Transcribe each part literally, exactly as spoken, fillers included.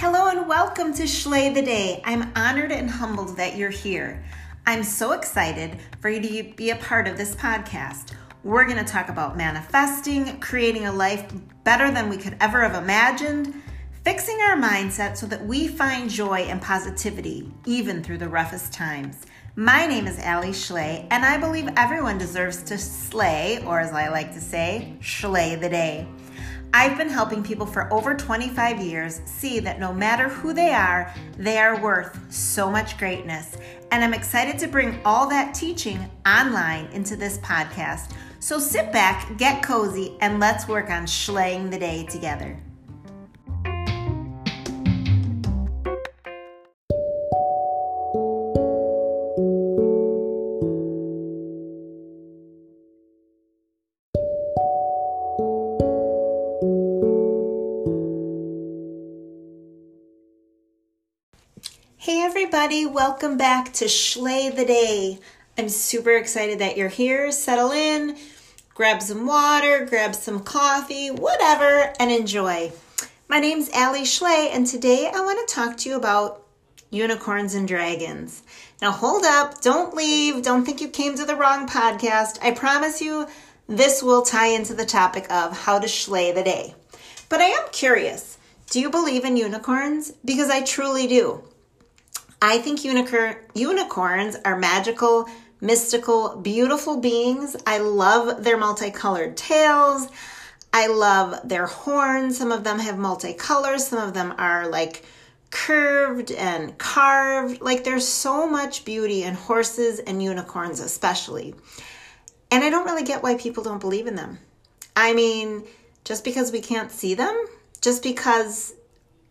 Hello and welcome to Schlay the Day. I'm honored and humbled that you're here. I'm so excited for you to be a part of this podcast. We're going to talk about manifesting, creating a life better than we could ever have imagined, fixing our mindset so that we find joy and positivity, even through the roughest times. My name is Allie Schlay, and I believe everyone deserves to slay, or as I like to say, Schlay the Day. I've been helping people for over twenty-five years see that no matter who they are, they are worth so much greatness. And I'm excited to bring all that teaching online into this podcast. So sit back, get cozy, and let's work on slaying the day together. Hey everybody, welcome back to Schlay the Day. I'm super excited that you're here. Settle in, grab some water, grab some coffee, whatever, and enjoy. My name's Allie Schlay, and today I want to talk to you about unicorns and dragons. Now hold up, don't leave, don't think you came to the wrong podcast. I promise you this will tie into the topic of how to Schlay the Day. But I am curious, do you believe in unicorns? Because I truly do. I think unicorn, unicorns are magical, mystical, beautiful beings. I love their multicolored tails. I love their horns. Some of them have multicolors. Some of them are like curved and carved. Like there's so much beauty in horses and unicorns especially. And I don't really get why people don't believe in them. I mean, just because we can't see them, just because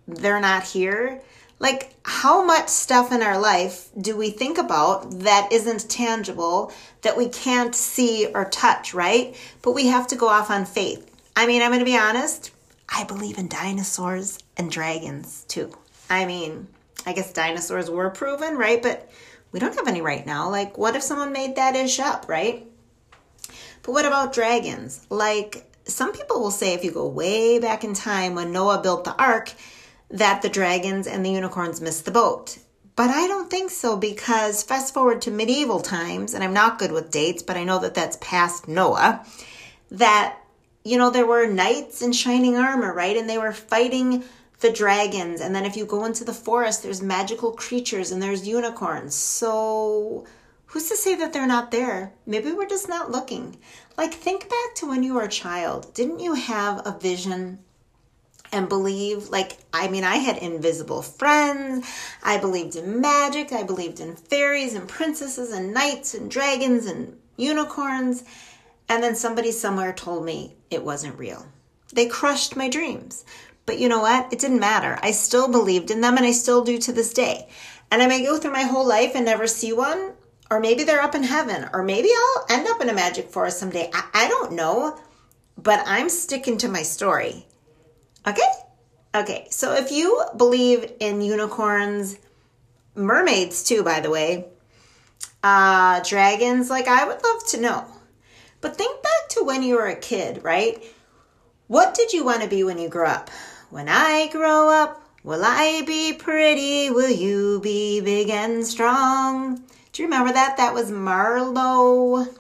they're not here. Like, how much stuff in our life do we think about that isn't tangible, that we can't see or touch, right? But we have to go off on faith. I mean, I'm going to be honest, I believe in dinosaurs and dragons too. I mean, I guess dinosaurs were proven, right? But we don't have any right now. Like, what if someone made that ish up, right? But what about dragons? Like, some people will say if you go way back in time when Noah built the ark, that the dragons and the unicorns missed the boat. But I don't think so, because fast forward to medieval times, and I'm not good with dates, but I know that that's past Noah, that, you know, there were knights in shining armor, right? And they were fighting the dragons. And then if you go into the forest, there's magical creatures and there's unicorns. So who's to say that they're not there? Maybe we're just not looking. Like, think back to when you were a child. Didn't you have a vision and believe, like, I mean, I had invisible friends, I believed in magic, I believed in fairies and princesses and knights and dragons and unicorns, and then somebody somewhere told me it wasn't real. They crushed my dreams, but you know what? It didn't matter. I still believed in them, and I still do to this day, and I may go through my whole life and never see one, or maybe they're up in heaven, or maybe I'll end up in a magic forest someday. I, I don't know, but I'm sticking to my story. Okay? Okay, so if you believe in unicorns, mermaids too, by the way, uh, dragons, like, I would love to know. But think back to when you were a kid, right? What did you want to be when you grew up? When I grow up, will I be pretty? Will you be big and strong? Do you remember that? That was Marlo.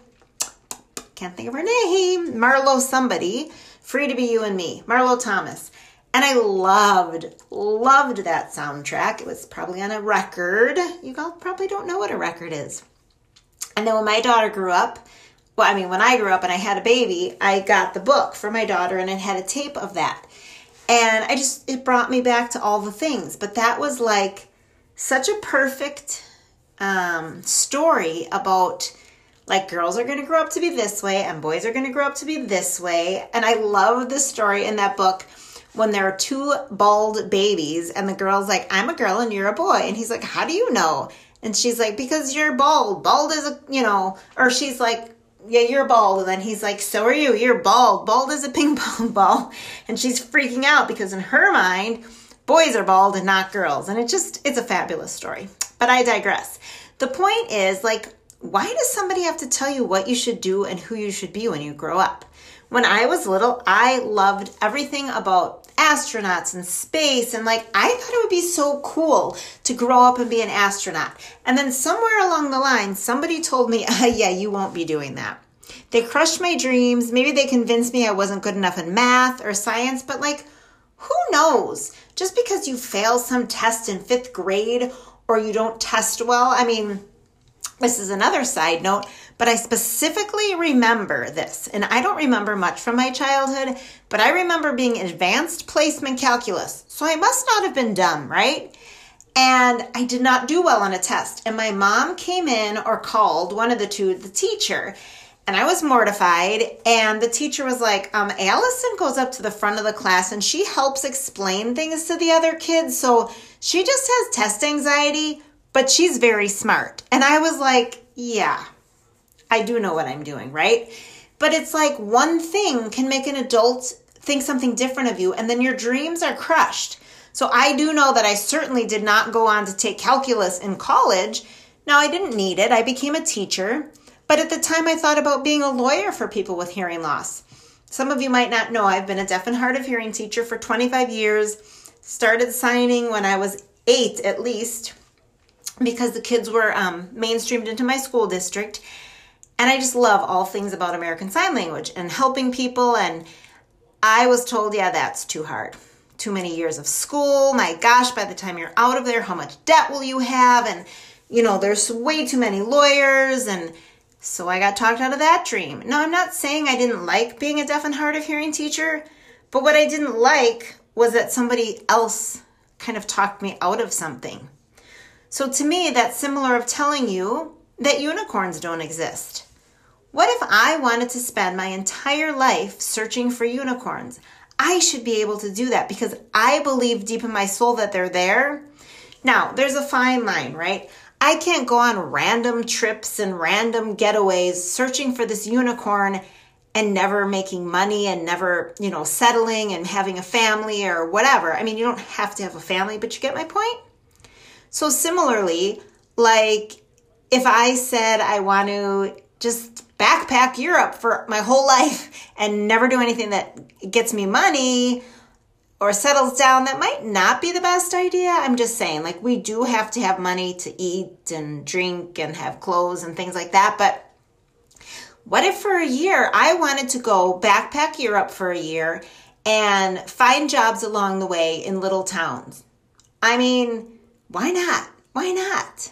Can't think of her name. Marlo somebody. Free to Be You and Me, Marlo Thomas. And I loved, loved that soundtrack. It was probably on a record. You all probably don't know what a record is. And then when my daughter grew up, well, I mean, when I grew up and I had a baby, I got the book for my daughter and it had a tape of that. And I just, it brought me back to all the things. But that was like such a perfect um, story about, like, girls are going to grow up to be this way and boys are going to grow up to be this way. And I love the story in that book when there are two bald babies and the girl's like, I'm a girl and you're a boy. And he's like, how do you know? And she's like, because you're bald. Bald is a, you know, or she's like, yeah, you're bald. And then he's like, so are you. You're bald. Bald is a ping pong ball. And she's freaking out because in her mind, boys are bald and not girls. And it just, it's a fabulous story. But I digress. The point is, like, why does somebody have to tell you what you should do and who you should be when you grow up? when I was little, I loved everything about astronauts and space. And like, I thought it would be so cool to grow up and be an astronaut. And then somewhere along the line, somebody told me, uh, yeah, you won't be doing that. They crushed my dreams. Maybe they convinced me I wasn't good enough in math or science, but like, who knows? Just because you fail some test in fifth grade or you don't test well, I mean, this is another side note, but I specifically remember this, and I don't remember much from my childhood, but I remember being advanced placement calculus, so I must not have been dumb, right? And I did not do well on a test, and my mom came in or called, one of the two, the teacher, and I was mortified, and the teacher was like, um, Allison goes up to the front of the class, and she helps explain things to the other kids, so she just has test anxiety, but she's very smart. And I was like, yeah, I do know what I'm doing, right? But it's like one thing can make an adult think something different of you, and then your dreams are crushed. So I do know that I certainly did not go on to take calculus in college. Now, I didn't need it. I became a teacher. But at the time, I thought about being a lawyer for people with hearing loss. Some of you might not know, I've been a deaf and hard of hearing teacher for twenty-five years, started signing when I was eight at least, because the kids were um, mainstreamed into my school district. And I just love all things about American Sign Language and helping people. And I was told, yeah, that's too hard. Too many years of school. My gosh, by the time you're out of there, how much debt will you have? And, you know, there's way too many lawyers. And so I got talked out of that dream. Now, I'm not saying I didn't like being a deaf and hard of hearing teacher, but what I didn't like was that somebody else kind of talked me out of something. So to me, that's similar of telling you that unicorns don't exist. What if I wanted to spend my entire life searching for unicorns? I should be able to do that because I believe deep in my soul that they're there. Now, there's a fine line, right? I can't go on random trips and random getaways searching for this unicorn and never making money and never, you know, settling and having a family or whatever. I mean, you don't have to have a family, but you get my point? So similarly, like if I said I want to just backpack Europe for my whole life and never do anything that gets me money or settles down, that might not be the best idea. I'm just saying, like, we do have to have money to eat and drink and have clothes and things like that. But what if for a year I wanted to go backpack Europe for a year and find jobs along the way in little towns? I mean, why not? Why not?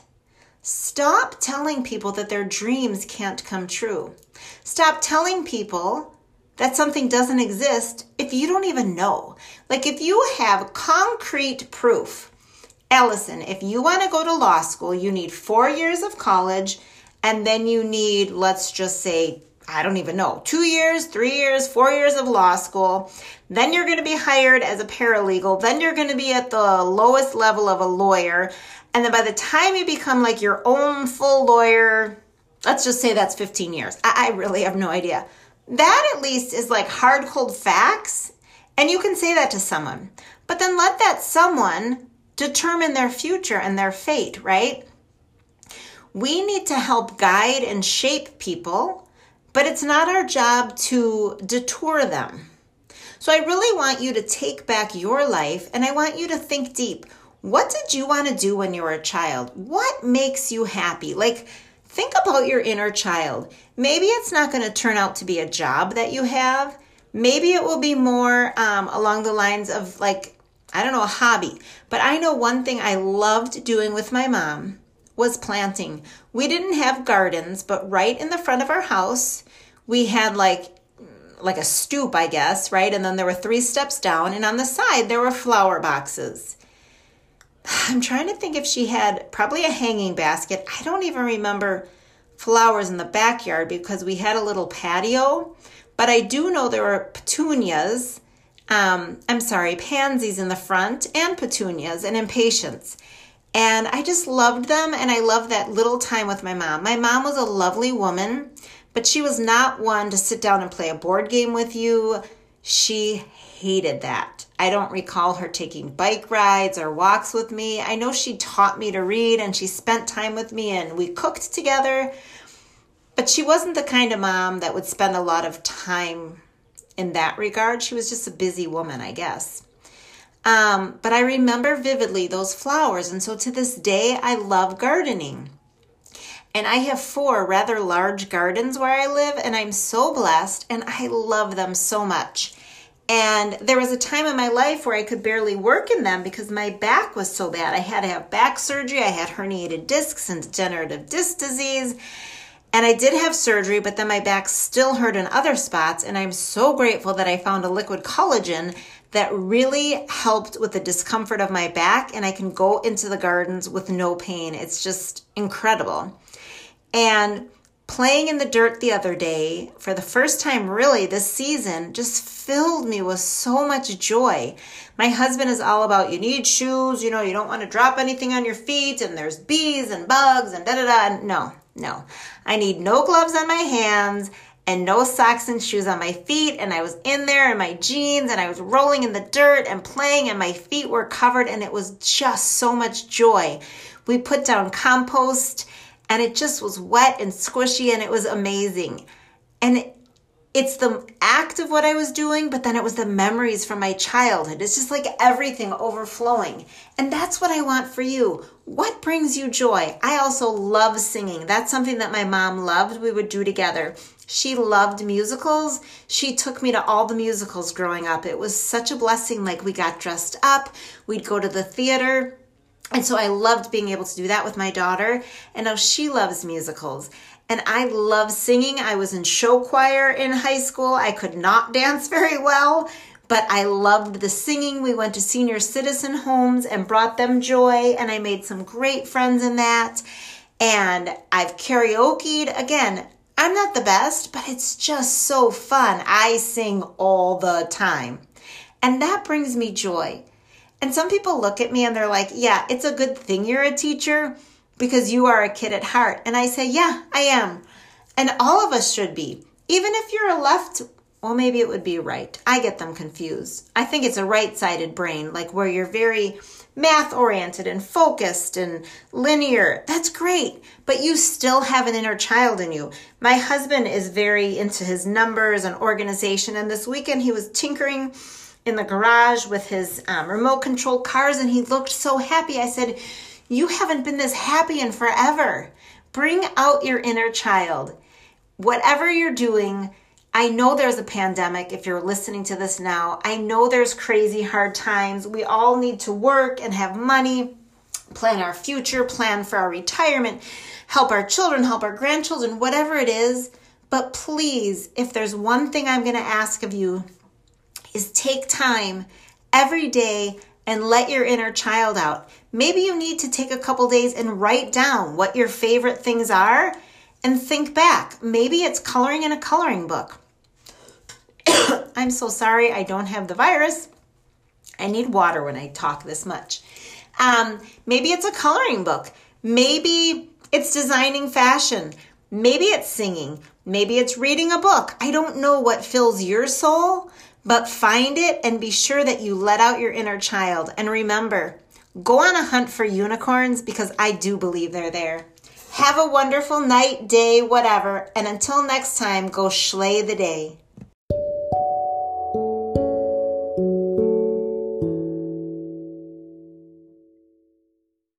Stop telling people that their dreams can't come true. Stop telling people that something doesn't exist if you don't even know. Like if you have concrete proof, Allison, if you want to go to law school, you need four years of college, and then you need, let's just say, I don't even know, two years, three years, four years of law school. Then you're going to be hired as a paralegal. Then you're going to be at the lowest level of a lawyer. And then by the time you become like your own full lawyer, let's just say that's fifteen years. I, I really have no idea. That at least is like hard, cold facts. And you can say that to someone. But then let that someone determine their future and their fate, right? We need to help guide and shape people, but it's not our job to detour them. So I really want you to take back your life, and I want you to think deep. What did you want to do when you were a child? What makes you happy? Like, think about your inner child. Maybe it's not going to turn out to be a job that you have. Maybe it will be more um, along the lines of like, I don't know, a hobby. But I know one thing I loved doing with my mom was planting. We didn't have gardens, but right in the front of our house, we had like like a stoop, I guess, right? And then there were three steps down, and on the side, there were flower boxes. I'm trying to think if she had probably a hanging basket. I don't even remember flowers in the backyard because we had a little patio, but I do know there were petunias, um, I'm sorry, pansies in the front and petunias and impatiens. And I just loved them, and I loved that little time with my mom. My mom was a lovely woman, but she was not one to sit down and play a board game with you. She hated that. I don't recall her taking bike rides or walks with me. I know she taught me to read, and she spent time with me, and we cooked together. But she wasn't the kind of mom that would spend a lot of time in that regard. She was just a busy woman, I guess. Um, but I remember vividly those flowers. And so to this day, I love gardening. And I have four rather large gardens where I live, and I'm so blessed, and I love them so much. And there was a time in my life where I could barely work in them because my back was so bad. I had to have back surgery. I had herniated discs and degenerative disc disease. And I did have surgery, but then my back still hurt in other spots. And I'm so grateful that I found a liquid collagen that really helped with the discomfort of my back. And I can go into the gardens with no pain. It's just incredible. And playing in the dirt the other day, for the first time really this season, just filled me with so much joy. My husband is all about, you need shoes, you know, you don't want to drop anything on your feet, and there's bees and bugs and da-da-da. No, no. I need no gloves on my hands and no socks and shoes on my feet. And I was in there in my jeans, and I was rolling in the dirt and playing, and my feet were covered, and it was just so much joy. We put down compost, and it just was wet and squishy, and it was amazing. And it, it's the act of what I was doing, but then it was the memories from my childhood. It's just like everything overflowing. And that's what I want for you. What brings you joy? I also love singing. That's something that my mom loved. We would do together. She loved musicals. She took me to all the musicals growing up. It was such a blessing. Like, we got dressed up. We'd go to the theater. And so I loved being able to do that with my daughter. And now she loves musicals. And I love singing. I was in show choir in high school. I could not dance very well, but I loved the singing. We went to senior citizen homes and brought them joy. And I made some great friends in that. And I've karaoke'd. Again, I'm not the best, but it's just so fun. I sing all the time. And that brings me joy. And some people look at me and they're like, yeah, it's a good thing you're a teacher because you are a kid at heart. And I say, yeah, I am. And all of us should be. Even if you're a left, well, maybe it would be right. I get them confused. I think it's a right-sided brain, like where you're very math-oriented and focused and linear. That's great. But you still have an inner child in you. My husband is very into his numbers and organization. And this weekend he was tinkering in the garage with his um, remote control cars, and he looked so happy. I said, you haven't been this happy in forever. Bring out your inner child. Whatever you're doing, I know there's a pandemic if you're listening to this now. I know there's crazy hard times. We all need to work and have money, plan our future, plan for our retirement, help our children, help our grandchildren, whatever it is. But please, if there's one thing I'm going to ask of you, is take time every day and let your inner child out. Maybe you need to take a couple days and write down what your favorite things are and think back. Maybe it's coloring in a coloring book. I'm so sorry, I don't have the virus. I need water when I talk this much. Um, maybe it's a coloring book. Maybe it's designing fashion. Maybe it's singing. Maybe it's reading a book. I don't know what fills your soul, but find it and be sure that you let out your inner child. And remember, go on a hunt for unicorns because I do believe they're there. Have a wonderful night, day, whatever. And until next time, go schlay the day.